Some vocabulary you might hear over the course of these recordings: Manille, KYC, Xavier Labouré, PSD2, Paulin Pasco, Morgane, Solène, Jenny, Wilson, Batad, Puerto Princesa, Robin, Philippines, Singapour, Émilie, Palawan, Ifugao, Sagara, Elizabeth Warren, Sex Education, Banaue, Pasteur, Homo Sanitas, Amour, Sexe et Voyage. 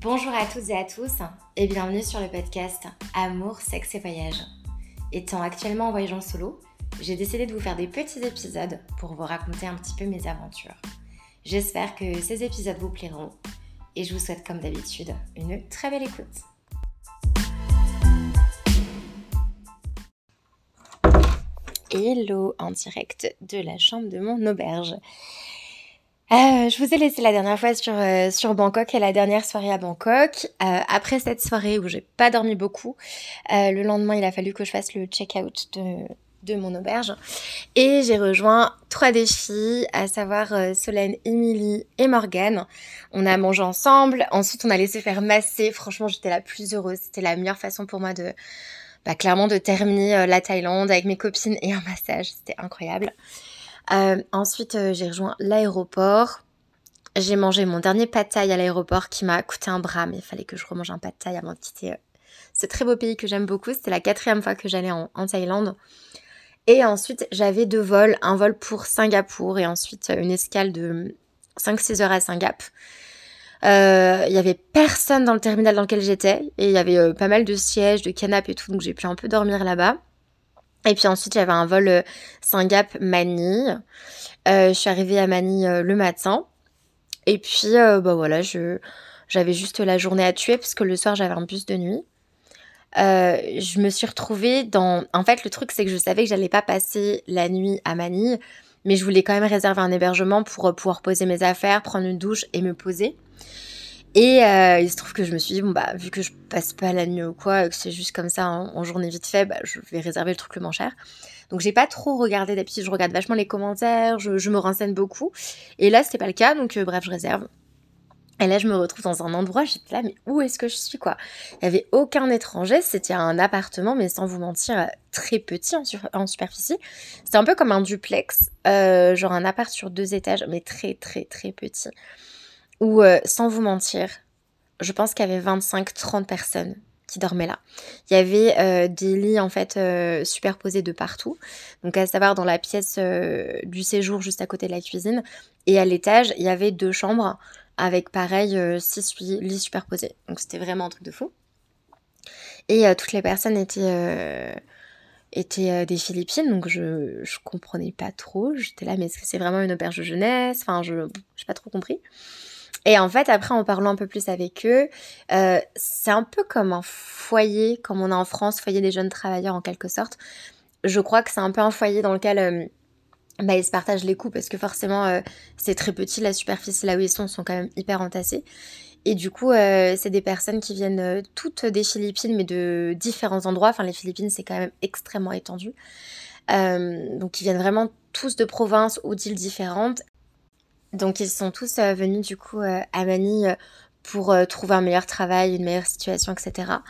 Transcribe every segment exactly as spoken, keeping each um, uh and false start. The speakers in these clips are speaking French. Bonjour à toutes et à tous et bienvenue sur le podcast Amour, Sexe et Voyage. Étant actuellement en voyage en solo, j'ai décidé de vous faire des petits épisodes pour vous raconter un petit peu mes aventures. J'espère que ces épisodes vous plairont et je vous souhaite comme d'habitude une très belle écoute. Hello, en direct de la chambre de mon auberge. Euh, je vous ai laissé la dernière fois sur, euh, sur Bangkok et la dernière soirée à Bangkok. Euh, après cette soirée où j'ai pas dormi beaucoup, euh, le lendemain il a fallu que je fasse le check-out de, de mon auberge. Et j'ai rejoint trois des filles, à savoir euh, Solène, Émilie et Morgane. On a mangé ensemble, ensuite on a laissé faire masser. Franchement j'étais la plus heureuse, c'était la meilleure façon pour moi de... Bah, clairement de terminer euh, la Thaïlande avec mes copines et un massage, c'était incroyable. Euh, ensuite, euh, j'ai rejoint l'aéroport. J'ai mangé mon dernier pad thaï à l'aéroport qui m'a coûté un bras, mais il fallait que je remange un pad thaï avant de quitter euh, ce très beau pays que j'aime beaucoup. C'était la quatrième fois que j'allais en, en Thaïlande. Et ensuite, j'avais deux vols, un vol pour Singapour et ensuite une escale de cinq six heures à Singapour. Il euh, n'y avait personne dans le terminal dans lequel j'étais et il y avait euh, pas mal de sièges, de canapes et tout, donc j'ai pu un peu dormir là-bas. Et puis ensuite j'avais un vol euh, Singapour-Manille. Euh, je suis arrivée à Manille euh, le matin et puis euh, bah voilà, je j'avais juste la journée à tuer parce que le soir j'avais un bus de nuit. Euh, je me suis retrouvée dans. En fait, le truc c'est que je savais que j'allais pas passer la nuit à Manille, mais je voulais quand même réserver un hébergement pour pouvoir poser mes affaires, prendre une douche et me poser. Et euh, il se trouve que je me suis dit, bon bah, vu que je passe pas la nuit ou quoi, et que c'est juste comme ça, hein, en journée vite fait, bah, je vais réserver le truc le moins cher. Donc j'ai pas trop regardé, d'habitude je regarde vachement les commentaires, je, je me renseigne beaucoup. Et là c'était pas le cas, donc euh, bref, je réserve. Et là je me retrouve dans un endroit, j'étais là, mais où est-ce que je suis quoi ? Il y avait aucun étranger, c'était un appartement, mais sans vous mentir, très petit en, sur- en superficie. C'était un peu comme un duplex, euh, genre un appart sur deux étages, mais très très très petit. Où, euh, sans vous mentir, je pense qu'il y avait vingt-cinq trente personnes qui dormaient là. Il y avait euh, des lits, en fait, euh, superposés de partout. Donc, à savoir, dans la pièce euh, du séjour, juste à côté de la cuisine. Et à l'étage, il y avait deux chambres avec, pareil, euh, six lits superposés. Donc, c'était vraiment un truc de fou. Et euh, toutes les personnes étaient... Euh... étaient euh, des Philippines, donc je, je comprenais pas trop, j'étais là mais est-ce que c'est vraiment une auberge de jeunesse, enfin je j'ai pas trop compris. Et en fait après en parlant un peu plus avec eux, euh, c'est un peu comme un foyer, comme on a en France, foyer des jeunes travailleurs en quelque sorte. Je crois que c'est un peu un foyer dans lequel euh, bah, ils se partagent les coûts parce que forcément euh, c'est très petit, la superficie là où ils sont sont quand même hyper entassés. Et du coup, euh, c'est des personnes qui viennent euh, toutes des Philippines, mais de différents endroits. Enfin, les Philippines, c'est quand même extrêmement étendu. Euh, donc, ils viennent vraiment tous de provinces ou d'îles différentes. Donc, ils sont tous euh, venus, du coup, euh, à Manille pour euh, trouver un meilleur travail, une meilleure situation, et cetera.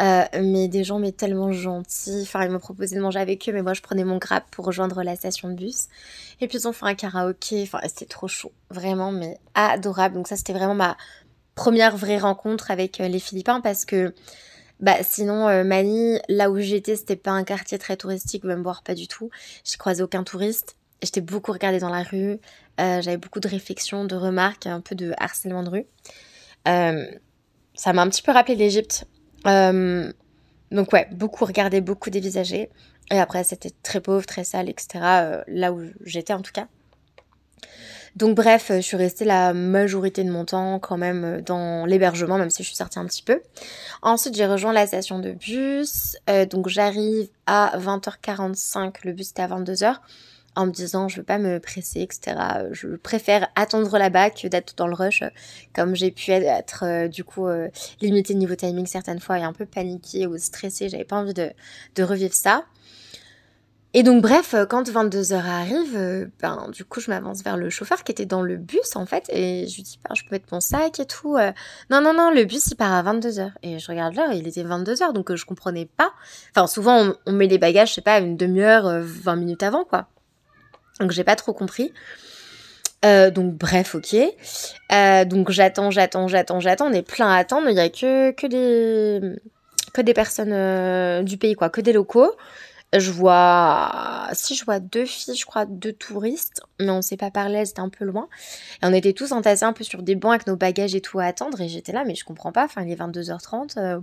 Euh, mais des gens, mais tellement gentils. Enfin, ils m'ont proposé de manger avec eux, mais moi, je prenais mon grab pour rejoindre la station de bus. Et puis, ils ont fait un karaoké. Enfin, c'était trop chaud. Vraiment, mais adorable. Donc, ça, c'était vraiment ma... première vraie rencontre avec les Philippins parce que bah sinon euh, Manille, là où j'étais, c'était pas un quartier très touristique, même voire pas du tout. J'ai croisé aucun touriste, j'étais beaucoup regardée dans la rue, euh, j'avais beaucoup de réflexions, de remarques, un peu de harcèlement de rue. Euh, ça m'a un petit peu rappelé l'Égypte. Euh, donc ouais, beaucoup regardé, beaucoup dévisagé. Et après c'était très pauvre, très sale, et cetera. Euh, là où j'étais en tout cas. Donc bref, je suis restée la majorité de mon temps quand même dans l'hébergement, même si je suis sortie un petit peu. Ensuite, j'ai rejoint la station de bus. Euh, donc j'arrive à vingt heures quarante-cinq, le bus était à vingt-deux heures, en me disant je veux pas me presser, et cetera. Je préfère attendre là-bas que d'être dans le rush, comme j'ai pu être euh, du coup euh, limitée niveau timing certaines fois et un peu paniquée ou stressée, j'avais pas envie de, de revivre ça. Et donc bref, quand vingt-deux heures arrive, ben du coup je m'avance vers le chauffeur qui était dans le bus en fait et je lui dis ben, je peux mettre mon sac et tout. Euh, non non non, le bus il part à vingt-deux heures et je regarde l'heure, il était vingt-deux heures donc euh, je comprenais pas. Enfin souvent on, on met les bagages, je sais pas, une demi-heure, euh, vingt minutes avant quoi. Donc j'ai pas trop compris. Euh, donc bref, ok. Euh, donc j'attends, j'attends, j'attends, j'attends, on est plein à attendre, il y a que que des que des personnes euh, du pays quoi, que des locaux. Je vois, si je vois deux filles, je crois, deux touristes, mais on s'est pas parlé, elles étaient un peu loin. Et on était tous entassés un peu sur des bancs avec nos bagages et tout à attendre. Et j'étais là, mais je comprends pas, enfin, il est vingt-deux heures trente, euh,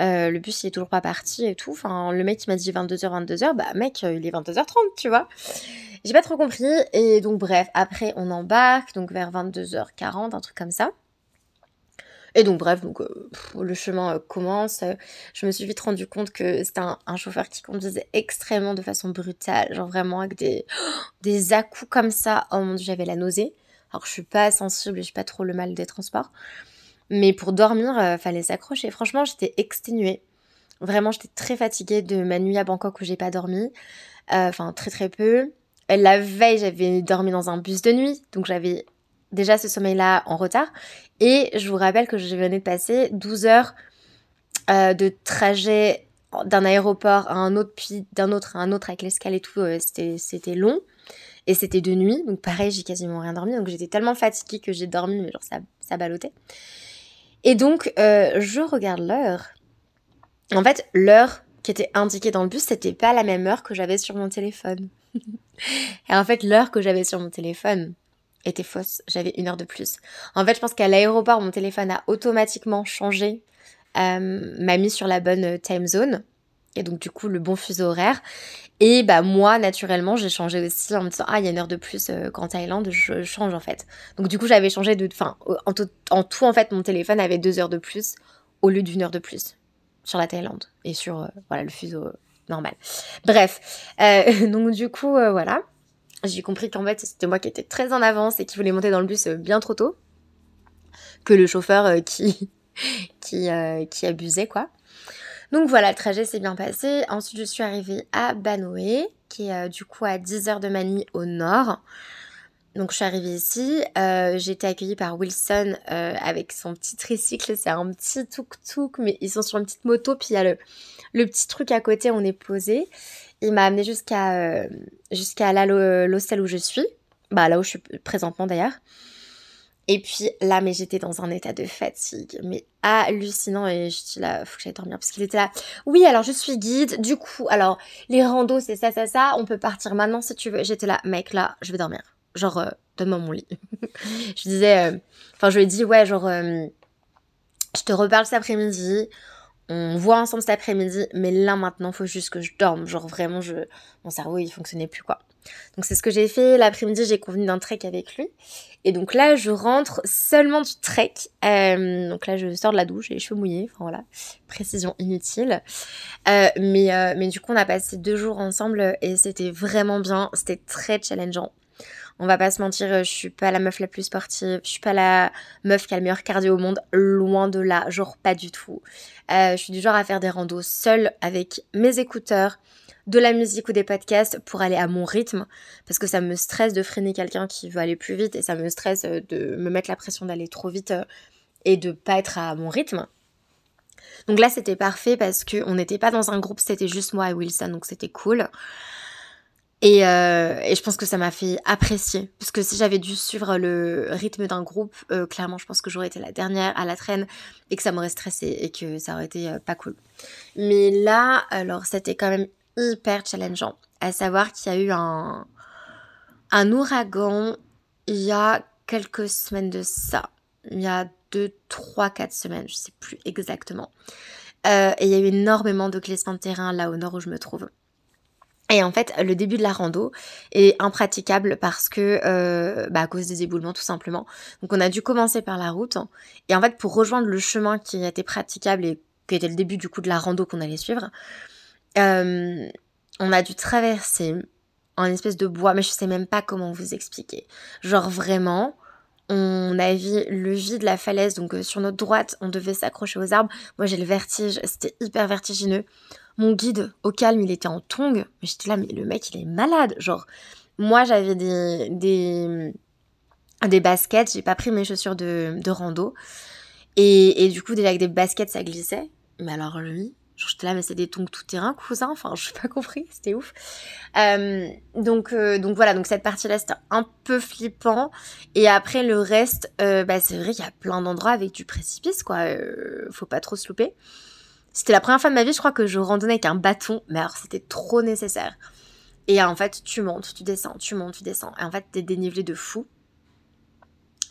euh, le bus il est toujours pas parti et tout. Enfin, le mec il m'a dit vingt-deux heures, vingt-deux heures, bah mec, il est vingt-deux heures trente, tu vois. J'ai pas trop compris. Et donc, bref, après on embarque, donc vers vingt-deux heures quarante, un truc comme ça. Et donc bref, donc, euh, pff, le chemin euh, commence. Je me suis vite rendu compte que c'était un, un chauffeur qui conduisait extrêmement de façon brutale, genre vraiment avec des, des à-coups comme ça. Oh mon dieu, j'avais la nausée. Alors je suis pas sensible, j'ai pas trop le mal des transports. Mais pour dormir, euh, fallait s'accrocher. Franchement, j'étais exténuée. Vraiment, j'étais très fatiguée de ma nuit à Bangkok où j'ai pas dormi. Enfin, euh, très très peu. La veille, j'avais dormi dans un bus de nuit, donc j'avais... déjà ce sommeil-là en retard. Et je vous rappelle que je venais de passer douze heures euh, de trajet d'un aéroport à un autre, puis d'un autre à un autre avec l'escale et tout. Euh, c'était, c'était long et c'était de nuit. Donc pareil, j'ai quasiment rien dormi. Donc j'étais tellement fatiguée que j'ai dormi, mais genre ça, ça ballottait. Et donc euh, je regarde l'heure. En fait, l'heure qui était indiquée dans le bus, c'était pas la même heure que j'avais sur mon téléphone. Et en fait, l'heure que j'avais sur mon téléphone était fausse, j'avais une heure de plus. En fait, je pense qu'à l'aéroport, mon téléphone a automatiquement changé, euh, m'a mis sur la bonne time zone, et donc du coup, le bon fuseau horaire. Et bah moi, naturellement, j'ai changé aussi en me disant, ah, il y a une heure de plus euh, qu'en Thaïlande, je change en fait. Donc du coup, j'avais changé de... Enfin, en, en tout, en fait, mon téléphone avait deux heures de plus au lieu d'une heure de plus sur la Thaïlande et sur, euh, voilà, le fuseau normal. Bref, euh, donc du coup, euh, voilà. J'ai compris qu'en fait c'était moi qui étais très en avance et qui voulait monter dans le bus bien trop tôt, que le chauffeur qui, qui, euh, qui abusait quoi. Donc voilà, le trajet s'est bien passé. Ensuite je suis arrivée à Banaue, qui est euh, du coup à dix heures de Manille au nord. Donc je suis arrivée ici, euh, j'ai été accueillie par Wilson euh, avec son petit tricycle, c'est un petit tuk-tuk, mais ils sont sur une petite moto, puis il y a le, le petit truc à côté, on est posé. Il m'a amenée jusqu'à euh, jusqu'à l'hostel où je suis, bah là où je suis présentement d'ailleurs. Et puis là, mais j'étais dans un état de fatigue, mais hallucinant, et je suis là, faut que j'aille dormir, parce qu'il était là, oui, alors je suis guide, du coup, alors les randos c'est ça, ça, ça, on peut partir maintenant si tu veux. J'étais là, mec, là, je vais dormir, genre, euh, donne-moi mon lit. Je disais, enfin euh, je lui ai dit, ouais, genre, euh, je te reparle cet après-midi, on voit ensemble cet après-midi, mais là maintenant faut juste que je dorme, genre vraiment je... mon cerveau il fonctionnait plus quoi. Donc c'est ce que j'ai fait, l'après-midi j'ai convenu d'un trek avec lui, et donc là je rentre seulement du trek, euh, donc là je sors de la douche, j'ai les cheveux mouillés, enfin voilà, précision inutile, euh, mais, euh, mais du coup on a passé deux jours ensemble et c'était vraiment bien, c'était très challengeant. On va pas se mentir, je suis pas la meuf la plus sportive, je suis pas la meuf qui a le meilleur cardio au monde, loin de là, genre pas du tout. Euh, je suis du genre à faire des randos seule avec mes écouteurs, de la musique ou des podcasts pour aller à mon rythme, parce que ça me stresse de freiner quelqu'un qui veut aller plus vite et ça me stresse de me mettre la pression d'aller trop vite et de pas être à mon rythme. Donc là c'était parfait parce qu'on n'était pas dans un groupe, c'était juste moi et Wilson, donc c'était cool. Et, euh, et je pense que ça m'a fait apprécier, parce que si j'avais dû suivre le rythme d'un groupe, euh, clairement je pense que j'aurais été la dernière à la traîne et que ça m'aurait stressée et que ça aurait été euh, pas cool. Mais là, alors c'était quand même hyper challengeant, à savoir qu'il y a eu un, un ouragan il y a quelques semaines de ça, il y a deux, trois, quatre semaines, je sais plus exactement. Euh, et il y a eu énormément de glissements de terrain là au nord où je me trouve. Et en fait, le début de la rando est impraticable parce que, euh, bah, à cause des éboulements tout simplement. Donc on a dû commencer par la route. Et en fait, pour rejoindre le chemin qui était praticable et qui était le début du coup de la rando qu'on allait suivre, euh, on a dû traverser un espèce de bois, mais je sais même pas comment vous expliquer. Genre vraiment, on avait le vide de la falaise, donc euh, sur notre droite, on devait s'accrocher aux arbres. Moi j'ai le vertige, c'était hyper vertigineux. Mon guide, au calme, il était en tongs. Mais j'étais là, mais le mec, il est malade. Genre, moi, j'avais des, des, des baskets. J'ai pas pris mes chaussures de, de rando. Et, et du coup, déjà, avec des baskets, ça glissait. Mais alors, lui, genre, j'étais là, mais c'est des tongs tout-terrain, cousin. Enfin, je n'ai pas compris. C'était ouf. Euh, donc, euh, donc, voilà. Donc, cette partie-là, c'était un peu flippant. Et après, le reste, euh, bah, c'est vrai qu'il y a plein d'endroits avec du précipice, quoi. Euh, faut pas trop se louper. C'était la première fois de ma vie, je crois, que je randonnais avec un bâton, mais alors c'était trop nécessaire. Et en fait, tu montes, tu descends, tu montes, tu descends. Et en fait, t'es dénivelé de fou.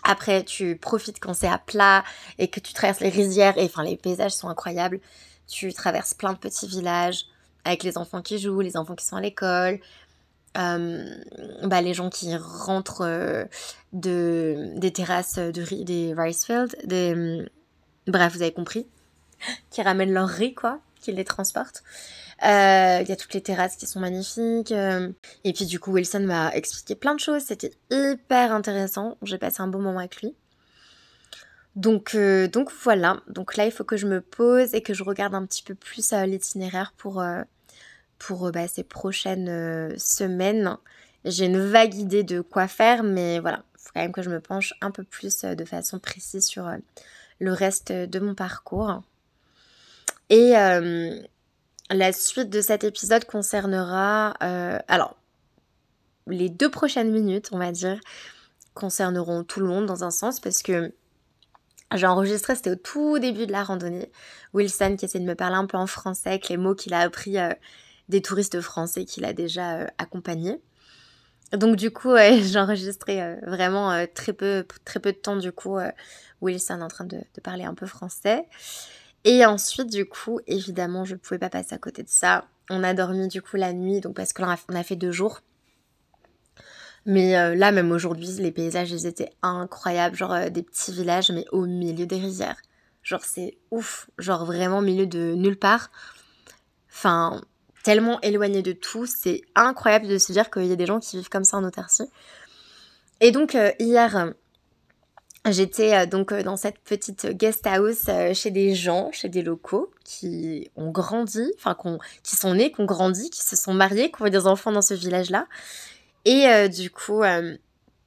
Après, tu profites quand c'est à plat et que tu traverses les rizières. Et enfin, les paysages sont incroyables. Tu traverses plein de petits villages avec les enfants qui jouent, les enfants qui sont à l'école. Euh, bah, les gens qui rentrent de, des terrasses de, des rice fields. Des, bref, vous avez compris. Qui ramènent leur riz, quoi. Qui les transportent. Il euh, y a toutes les terrasses qui sont magnifiques. Euh. Et puis du coup, Wilson m'a expliqué plein de choses. C'était hyper intéressant. J'ai passé un bon moment avec lui. Donc, euh, donc voilà. Donc là, il faut que je me pose et que je regarde un petit peu plus euh, l'itinéraire pour, euh, pour euh, bah, ces prochaines euh, semaines. J'ai une vague idée de quoi faire, mais voilà. Il faut quand même que je me penche un peu plus euh, de façon précise sur euh, le reste de mon parcours. Et euh, la suite de cet épisode concernera, euh, alors, les deux prochaines minutes, on va dire, concerneront tout le monde dans un sens, parce que j'ai enregistré, c'était au tout début de la randonnée, Wilson qui essayait de me parler un peu en français, avec les mots qu'il a appris euh, des touristes français qu'il a déjà euh, accompagnés. Donc du coup, euh, j'ai enregistré euh, vraiment euh, très, peu, très peu de temps, du coup, euh, Wilson en train de, de parler un peu français. Et ensuite, du coup, évidemment, je ne pouvais pas passer à côté de ça. On a dormi, du coup, la nuit, donc parce que là, on a fait deux jours. Mais euh, là, même aujourd'hui, les paysages, ils étaient incroyables. Genre, euh, des petits villages, mais au milieu des rizières. Genre, c'est ouf. Genre, vraiment, au milieu de nulle part. Enfin, tellement éloigné de tout. C'est incroyable de se dire qu'il y a des gens qui vivent comme ça en autarcie. Et donc, euh, hier... J'étais euh, donc euh, dans cette petite guest house euh, chez des gens, chez des locaux qui ont grandi, enfin qui sont nés, qui ont grandi, qui se sont mariés, qui ont eu des enfants dans ce village-là. Et euh, du coup, euh,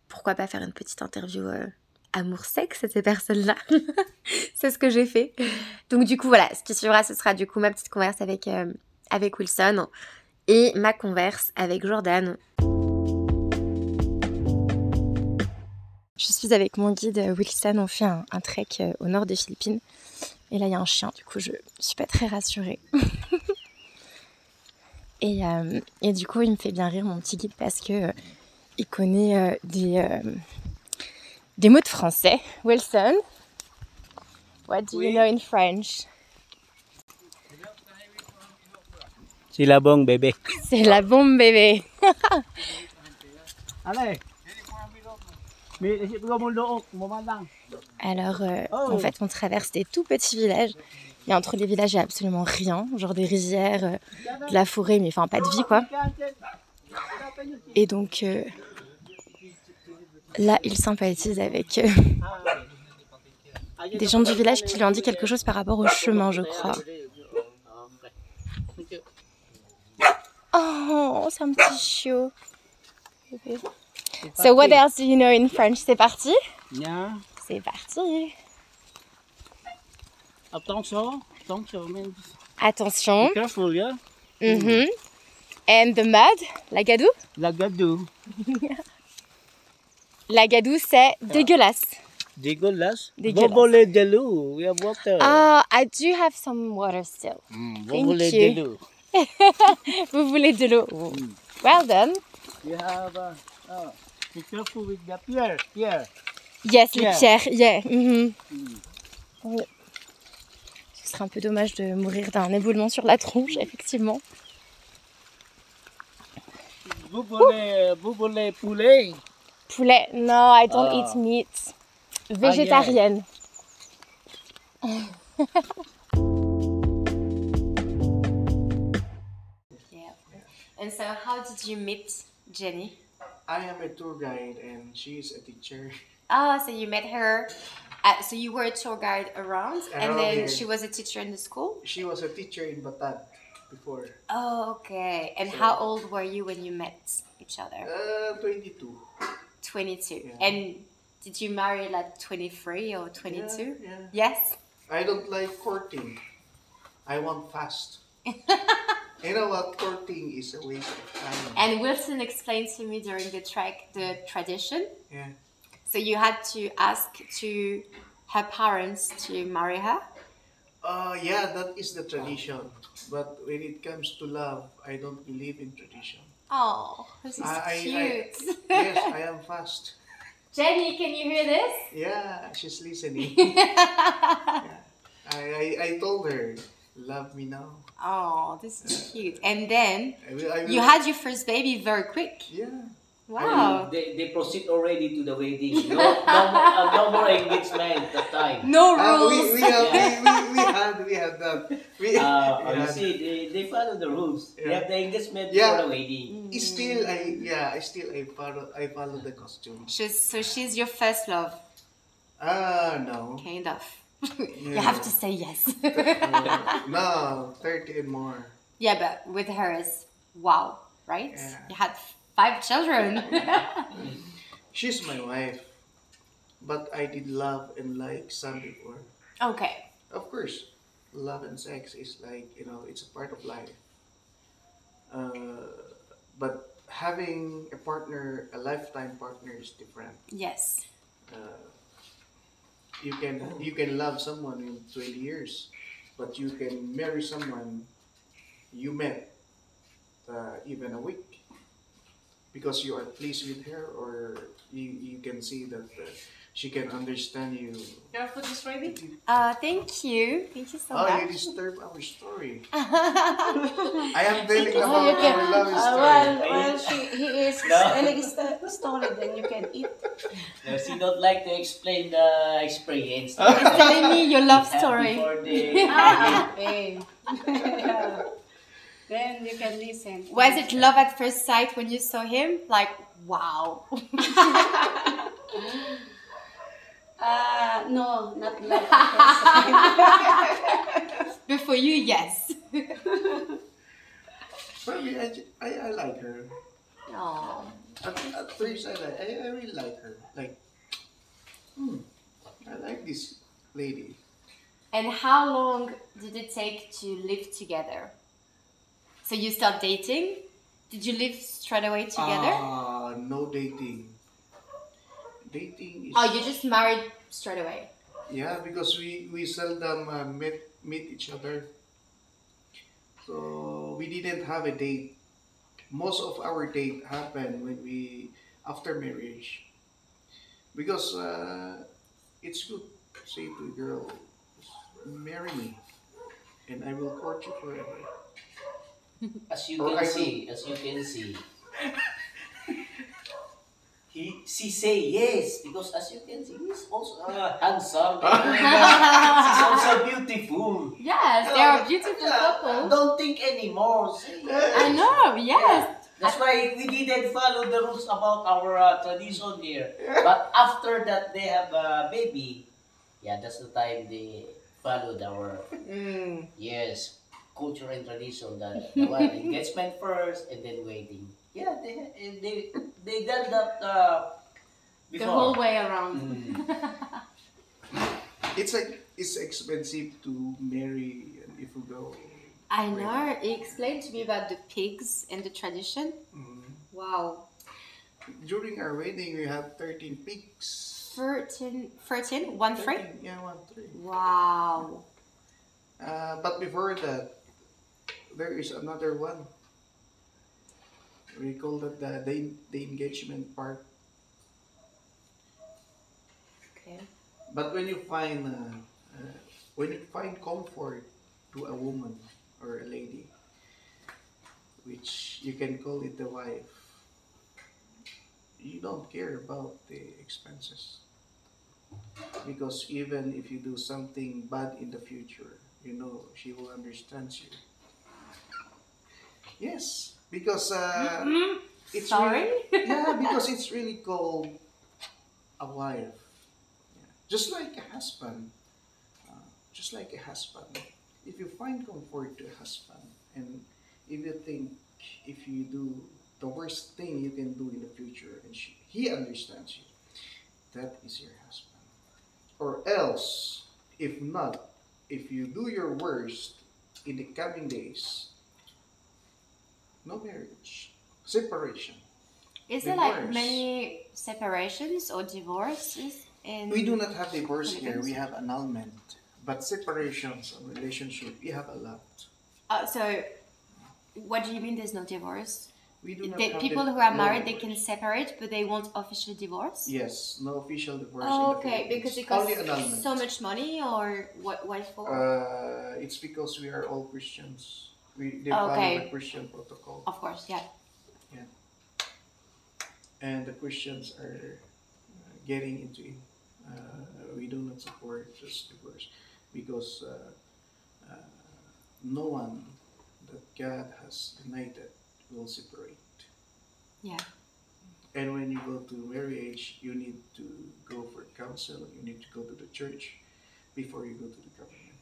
pourquoi pas faire une petite interview euh, amour sexe à ces personnes-là. C'est ce que j'ai fait. Donc du coup, voilà, ce qui suivra, ce sera du coup ma petite converse avec, euh, avec Wilson et ma converse avec Jordan. Je suis avec mon guide Wilson, on fait un, un trek au nord des Philippines. Et là, il y a un chien, du coup, je ne suis pas très rassurée. et, euh, et du coup, il me fait bien rire, mon petit guide, parce qu'il euh, connaît euh, des, euh, des mots de français. Wilson, what do you oui. know in French? C'est la bombe, bébé. C'est la bombe, bébé. Allez. Alors, euh, oh. en fait, on traverse des tout petits villages. Et entre les villages, il n'y a absolument rien. Genre des rizières, euh, de la forêt, mais enfin, pas de vie, quoi. Et donc, euh, là, il sympathise avec euh, des gens du village qui lui ont dit quelque chose par rapport au chemin, je crois. Oh, c'est un petit chiot. So what else do you know in French? C'est parti? Yeah. C'est parti. Attention. Attention. Attention. Be careful, yeah? Mm-hmm. And the mud? La gadoue? La gadoue. La gadoue, c'est yeah. dégueulasse. Dégueulasse? Dégueulasse. De l'eau. We have water. Ah, oh, I do have some water still. Mm, vous Thank voulez you. De l'eau. Vous voulez de l'eau? Mm. Well done. You have... Uh, oh. Be careful with the pierre, pierre. Yes, pierre. Les pierres, yeah. Mm-hmm. Mm. Oui. Ce serait un peu dommage de mourir d'un éboulement sur la tronche, effectivement. Vous voulez, vous voulez poulet? Poulet, no, I don't oh. eat meat. Végétarienne. Ah, yeah. Yeah. And so, how did you meet Jenny? I am a tour guide and she is a teacher. Ah, oh, so you met her. At, so you were a tour guide around, around and then here. She was a teacher in the school? She was a teacher in Batad before. Oh, okay. And so, how old were you when you met each other? Uh, twenty-two. twenty-two. Yeah. And did you marry like twenty-three or twenty-two? Yeah, yeah. Yes? I don't like courting. I want fast. You know what, courting is a waste of time. And Wilson explained to me during the trek the tradition. Yeah. So you had to ask to her parents to marry her? Uh, yeah, that is the tradition. But when it comes to love, I don't believe in tradition. Oh, this is I, cute. I, I, yes, I am fast. Jenny, can you hear this? Yeah, she's listening. Yeah. I, I, I told her, love me now. Oh, this is cute. And then, I will, I will, you had your first baby very quick. Yeah. Wow. I mean, they, they proceed already to the wedding. No, no, uh, no more engagement that time. No rules. Uh, we, we, have, yeah. we, we, we had we had that. We, uh, we you had, see, they, they follow the rules. Yeah. They have the engagement yeah. for the wedding. Mm. Still, I yeah, I still I follow I follow the costume. She's so she's your first love. Ah uh, no. Kind of. Yeah. You have to say yes. uh, no, thirty and more. Yeah, but with her is wow, right? Yeah. You had five children. She's my wife, but I did love and like some before. Okay. Of course, love and sex is like, you know, it's a part of life. Uh, but having a partner, a lifetime partner is different. Yes. Uh, you can you can love someone in twenty years, but you can marry someone you met uh, even a week. Because you are pleased with her, or you, you can see that uh, she can understand you. Your food is ready? Uh, thank you. Thank you so oh, much. Oh, you disturb our story. I am telling about oh, okay. our love story. Uh, well, well she, he is telling his story, then you can eat. No, she don't like to explain the experience. She's telling me your love story. Ah, okay. Yeah. Then you can listen. Was it love at first sight when you saw him? Like, wow. uh, no, not love at first sight. But for you, yes. For me, I, I, I like her. Aww. At, at first, I, like, I, I really like her. Like, hmm, I like this lady. And how long did it take to live together? So you start dating? Did you live straight away together? Uh, no dating. Dating is... Oh, you just married straight away? Yeah, because we, we seldom uh, met, meet each other. So we didn't have a date. Most of our date happened when we, after marriage. Because uh, it's good to say to a girl, marry me and I will court you forever. As you can see, as you can see, he she say yes because as you can see, he's also uh, handsome. She's also beautiful. Yes, they are beautiful couple. Don't think anymore. Say yes. I know. Yes. That's why we didn't follow the rules about our uh, tradition here. But after that, they have a baby. Yeah, that's the time they followed our mm. yes. culture and tradition that the one engagement first and then wedding. Yeah, they they they done that uh, before. The whole way around. Mm. It's like it's expensive to marry an Ifugao. I know. He explained to me about the pigs and the tradition. Mm. Wow. During our wedding, we had thirteen pigs. Thirteen, thirteen, one three. Yeah, one three. Wow. Uh, but before that. There is another one. We call that the, the, the engagement part. Okay. But when you find uh, uh, when you find comfort to a woman or a lady, which you can call it the wife, you don't care about the expenses. Because even if you do something bad in the future, you know she will understand you. Yes, because uh, mm-hmm. it's Sorry? Really, yeah, because it's really called a wife, yeah. just like a husband, uh, just like a husband. If you find comfort to a husband, and if you think if you do the worst thing you can do in the future, and she, he understands you, that is your husband. Or else, if not, if you do your worst in the coming days. No marriage. Separation. Is there like many separations or divorces? In we do not have divorce here. We have annulment. But separations and relationship, we have a lot. Uh, so, what do you mean there's no divorce? We do not the, have people who are no married, divorce. They can separate, but they want official divorce? Yes, no official divorce. Oh, okay, in the because it costs so much money, or what? Why for? Uh, it's because we are all Christians. We they follow okay. the Christian protocol. Of course, yeah. Yeah. And the Christians are uh, getting into it. Uh, we do not support just divorce because uh, uh, no one that God has united will separate. Yeah. And when you go to marriage, you need to go for counsel, you need to go to the church before you go to the government.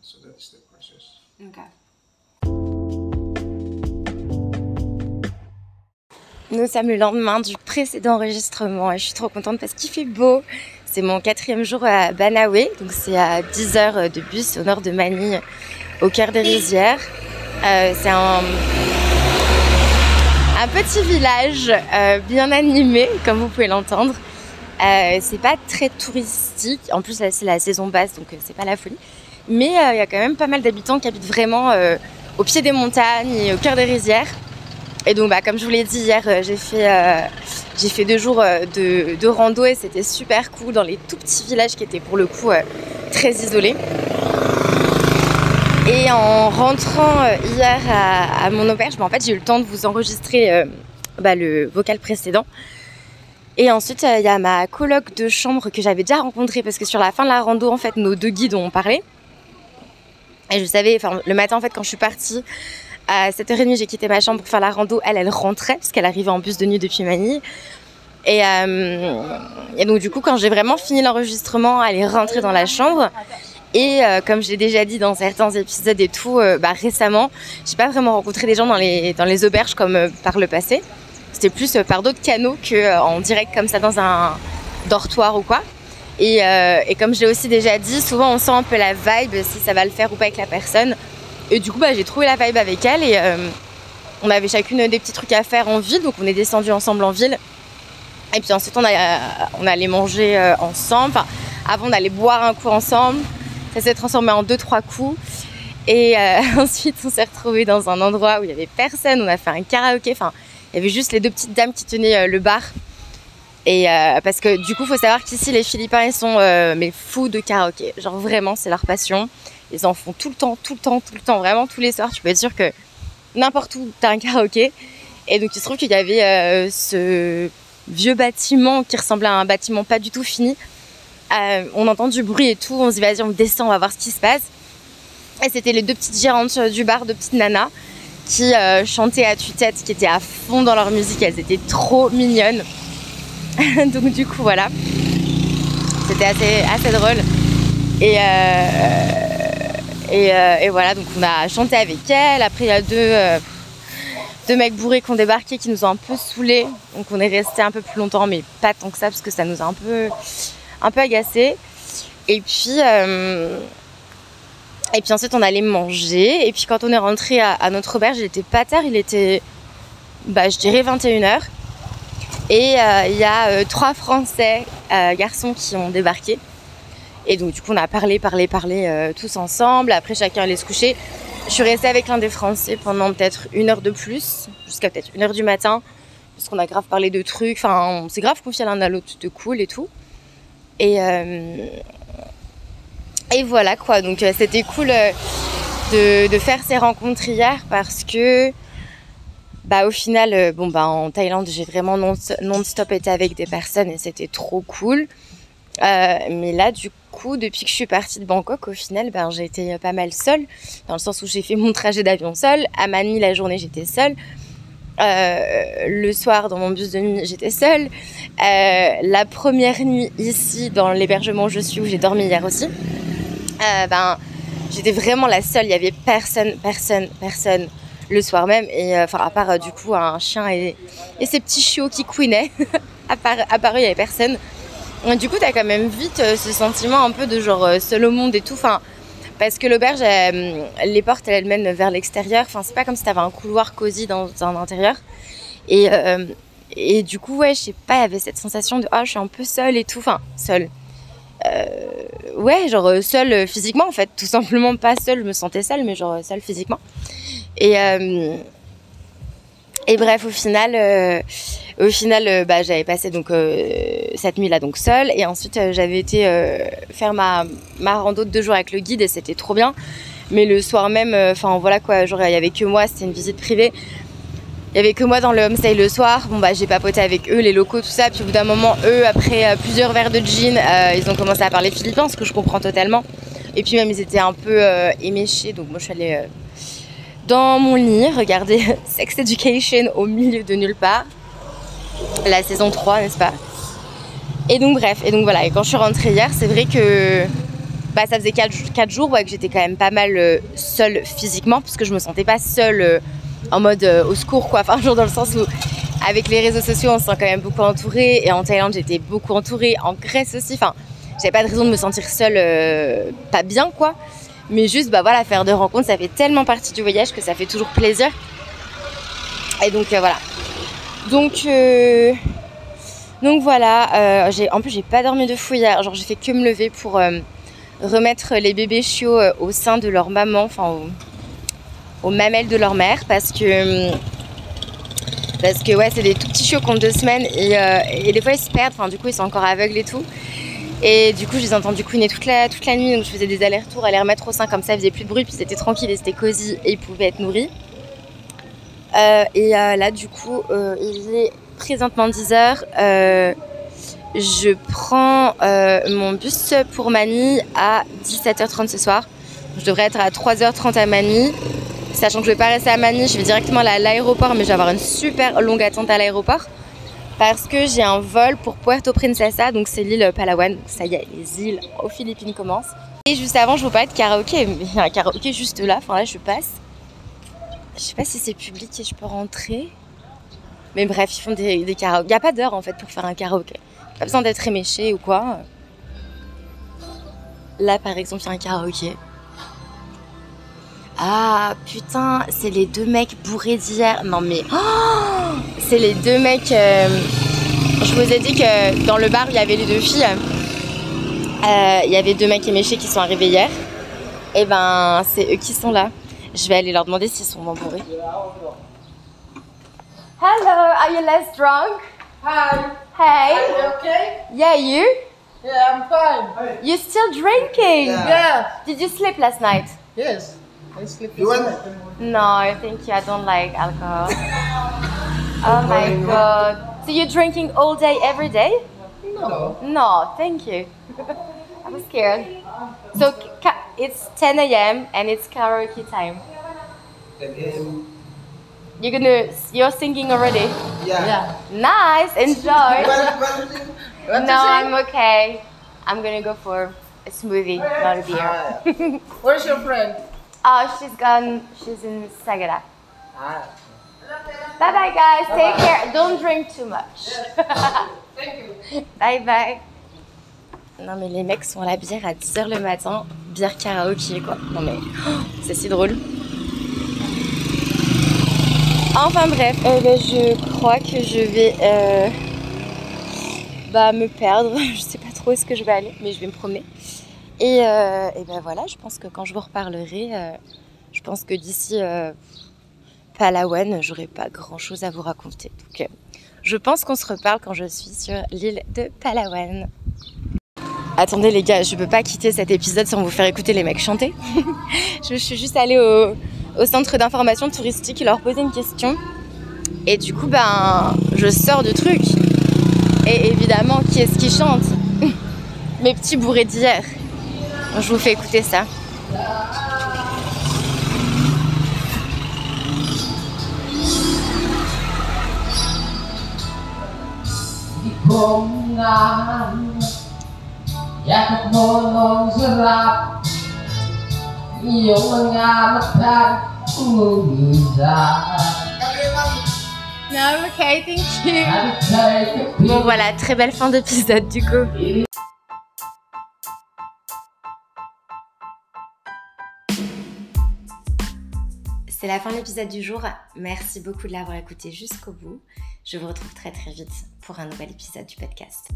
So that's the process. Okay. Nous sommes le lendemain du précédent enregistrement et je suis trop contente parce qu'il fait beau. C'est mon quatrième jour à Banaue, donc c'est à dix heures de bus au nord de Manille, au cœur des rizières. Euh, c'est un, un petit village euh, bien animé, comme vous pouvez l'entendre. Euh, c'est pas très touristique, en plus c'est la saison basse donc c'est pas la folie. Mais il euh, y a quand même pas mal d'habitants qui habitent vraiment euh, au pied des montagnes et au cœur des rizières. Et donc bah, comme je vous l'ai dit hier, euh, j'ai fait, euh, j'ai fait deux jours euh, de, de rando et c'était super cool dans les tout petits villages qui étaient pour le coup euh, très isolés. Et en rentrant euh, hier à, à mon auberge, bah, en fait j'ai eu le temps de vous enregistrer euh, bah, le vocal précédent. Et ensuite il euh, y a ma coloc de chambre que j'avais déjà rencontrée parce que sur la fin de la rando en fait nos deux guides ont parlé. Et je savais, enfin le matin en fait quand je suis partie, à sept heures trente, j'ai quitté ma chambre pour faire la rando. Elle, elle rentrait parce qu'elle arrivait en bus de nuit depuis Manille. Et, euh, et donc, du coup, quand j'ai vraiment fini l'enregistrement, elle est rentrée dans la chambre. Et euh, comme je l'ai déjà dit dans certains épisodes et tout, euh, bah, récemment, j'ai pas vraiment rencontré des gens dans les, dans les auberges comme euh, par le passé. C'était plus euh, par d'autres canaux qu'en euh, direct comme ça dans un dortoir ou quoi. Et, euh, et comme je l'ai aussi déjà dit, souvent on sent un peu la vibe, si ça va le faire ou pas avec la personne. Et du coup, bah, j'ai trouvé la vibe avec elle et euh, on avait chacune des petits trucs à faire en ville. Donc, on est descendus ensemble en ville. Et puis ensuite, on, a, on allait manger euh, ensemble. Enfin, avant, on allait boire un coup ensemble. Ça s'est transformé en deux, trois coups. Et euh, ensuite, on s'est retrouvés dans un endroit où il n'y avait personne. On a fait un karaoké. Enfin, il y avait juste les deux petites dames qui tenaient euh, le bar. Et euh, parce que du coup, il faut savoir qu'ici, les Philippins, ils sont euh, mais fous de karaoké. Genre vraiment, c'est leur passion. Ils en font tout le temps, tout le temps, tout le temps, vraiment tous les soirs. Tu peux être sûr que n'importe où, t'as un karaoké. Et donc, il se trouve qu'il y avait euh, ce vieux bâtiment qui ressemblait à un bâtiment pas du tout fini. Euh, on entend du bruit et tout. On se dit, vas-y, on descend, on va voir ce qui se passe. Et c'était les deux petites gérantes du bar, deux petites nanas qui euh, chantaient à tue-tête, qui étaient à fond dans leur musique. Elles étaient trop mignonnes. Donc, du coup, voilà. C'était assez, assez drôle. Et... Euh, Et, euh, et voilà, donc on a chanté avec elle. Après, il y a deux, euh, deux mecs bourrés qui ont débarqué, qui nous ont un peu saoulés. Donc on est resté un peu plus longtemps, mais pas tant que ça, parce que ça nous a un peu, un peu agacés. Et puis, euh, et puis ensuite, on allait manger. Et puis quand on est rentré à, à notre auberge, il n'était pas tard, il était, bah, je dirais, vingt et une heures. Et euh, il y a euh, trois Français euh, garçons qui ont débarqué. Et donc du coup on a parlé, parlé, parlé euh, tous ensemble, après chacun allait se coucher. Je suis restée avec l'un des Français pendant peut-être une heure de plus, jusqu'à peut-être une heure du matin, parce qu'on a grave parlé de trucs, enfin on s'est grave confié l'un à l'autre de cool et tout. Et, euh... et voilà quoi, donc euh, c'était cool euh, de, de faire ces rencontres hier parce que bah au final, euh, bon bah en Thaïlande j'ai vraiment non-stop été avec des personnes et c'était trop cool. Euh, mais là du coup depuis que je suis partie de Bangkok au final ben, j'ai été pas mal seule dans le sens où j'ai fait mon trajet d'avion seule à Manille la journée j'étais seule euh, le soir dans mon bus de nuit j'étais seule euh, la première nuit ici dans l'hébergement où je suis où j'ai dormi hier aussi euh, ben, j'étais vraiment la seule, il y avait personne, personne, personne le soir même et enfin euh, à part euh, du coup un chien et, et ces petits chiots qui couinaient à part, à part eux il n'y avait personne. Du coup, t'as quand même vite euh, ce sentiment un peu de genre euh, seul au monde et tout. Enfin, parce que l'auberge, euh, les portes, elles, elles mènent vers l'extérieur. Enfin, c'est pas comme si t'avais un couloir cosy dans, dans un intérieur. Et, euh, et du coup, ouais, je sais pas, il y avait cette sensation de « Ah, oh, je suis un peu seule et tout. » Enfin, seule. Euh, ouais, genre seule physiquement en fait, tout simplement, pas seule, je me sentais seule, mais genre seule physiquement. Et, euh, et bref, au final, euh, au final euh, bah, j'avais passé donc, euh, cette nuit-là donc seule, et ensuite euh, j'avais été euh, faire ma, ma rando de deux jours avec le guide, et c'était trop bien. Mais le soir même, enfin euh, voilà quoi, genre il n'y avait que moi, c'était une visite privée. Il n'y avait que moi dans le homestay le soir. Bon bah j'ai papoté avec eux, les locaux, tout ça. Puis au bout d'un moment, eux, après euh, plusieurs verres de gin, euh, ils ont commencé à parler philippin, ce que je comprends totalement. Et puis même ils étaient un peu euh, éméchés, donc moi je suis allée euh, dans mon lit regarder Sex Education au milieu de nulle part. La saison trois, n'est-ce pas? Et donc bref, et donc voilà, et quand je suis rentrée hier, c'est vrai que bah, ça faisait quatre jours ouais, que j'étais quand même pas mal euh, seule physiquement, parce que je me sentais pas seule... Euh, en mode euh, au secours quoi, enfin genre dans le sens où avec les réseaux sociaux on se sent quand même beaucoup entouré, et en Thaïlande j'étais beaucoup entourée, en Grèce aussi, enfin j'avais pas de raison de me sentir seule euh, pas bien quoi, mais juste bah voilà, faire des rencontres ça fait tellement partie du voyage que ça fait toujours plaisir, et donc euh, voilà donc euh, donc voilà euh, j'ai, en plus j'ai pas dormi de fou hier, genre j'ai fait que me lever pour euh, remettre les bébés chiots euh, au sein de leur maman, enfin au... aux mamelles de leur mère, parce que parce que ouais, c'est des tout petits chiots qui ont deux semaines et, euh, et des fois ils se perdent, enfin du coup ils sont encore aveugles et tout, et du coup je les ai entendus couiner toute la, toute la nuit, donc je faisais des allers-retours à les remettre au sein, comme ça ils faisaient plus de bruit, puis c'était tranquille et c'était cosy et ils pouvaient être nourris. Euh, et euh, là du coup euh, il est présentement dix heures, euh, je prends euh, mon bus pour Manille à dix-sept heures trente ce soir, je devrais être à trois heures trente à Manille. Sachant que je ne vais pas rester à Manille, je vais directement à l'aéroport, mais je vais avoir une super longue attente à l'aéroport parce que j'ai un vol pour Puerto Princesa, donc c'est l'île Palawan. Ça y est, les îles aux Philippines commencent. Et juste avant, je vous parlais de karaoké, mais il y a un karaoké juste là, enfin là je passe. Je sais pas si c'est public et je peux rentrer. Mais bref, ils font des, des karaokés. Il n'y a pas d'heure en fait pour faire un karaoké. Pas besoin d'être éméché ou quoi. Là par exemple, il y a un karaoké. Ah putain, c'est les deux mecs bourrés d'hier. Non mais... Oh, c'est les deux mecs... Euh... Je vous ai dit que dans le bar, il y avait les deux filles. Euh, il y avait deux mecs éméchés qui sont arrivés hier. Et ben, c'est eux qui sont là. Je vais aller leur demander s'ils sont vraiment bourrés. Hello, are you less drunk? Hi. Hey. Are you okay? Yeah, you? Yeah, I'm fine. You're still drinking? Yeah. Yeah. Did you sleep last night? Yes. You want? No, I think I don't like alcohol. Oh my god. So you're drinking all day, every day? No. No, thank you. I was scared. So it's ten a m and it's karaoke time. ten a m You're gonna, you're singing already? Yeah. Yeah. Nice, enjoy. No, I'm okay. I'm gonna go for a smoothie, not a beer. Where's your friend? Oh, she's gone. She's in Sagara. Ah. Bye bye, guys. Bye Take bye. Care. Don't drink too much. Yes. Thank you. Bye bye. Non, mais les mecs sont à la bière à dix heures le matin. Bière karaoké, quoi. Non, mais oh, c'est si drôle. Enfin, bref. Euh, bah, je crois que je vais euh, bah, me perdre. Je sais pas trop où est-ce que je vais aller, mais je vais me promener. Et, euh, et ben voilà, je pense que quand je vous reparlerai, euh, je pense que d'ici euh, Palawan, j'aurai pas grand chose à vous raconter. Donc, euh, je pense qu'on se reparle quand je suis sur l'île de Palawan. Attendez les gars, je peux pas quitter cet épisode sans vous faire écouter les mecs chanter. Je suis juste allée au, au centre d'information touristique et leur poser une question. Et du coup, ben, je sors du truc. Et évidemment, qui est-ce qui chante? Mes petits bourrés d'hier. Je vous fais écouter ça. Non, ok, thank you. Bon voilà, très belle fin d'épisode du coup. C'est la fin de l'épisode du jour, merci beaucoup de l'avoir écouté jusqu'au bout. Je vous retrouve très très vite pour un nouvel épisode du podcast.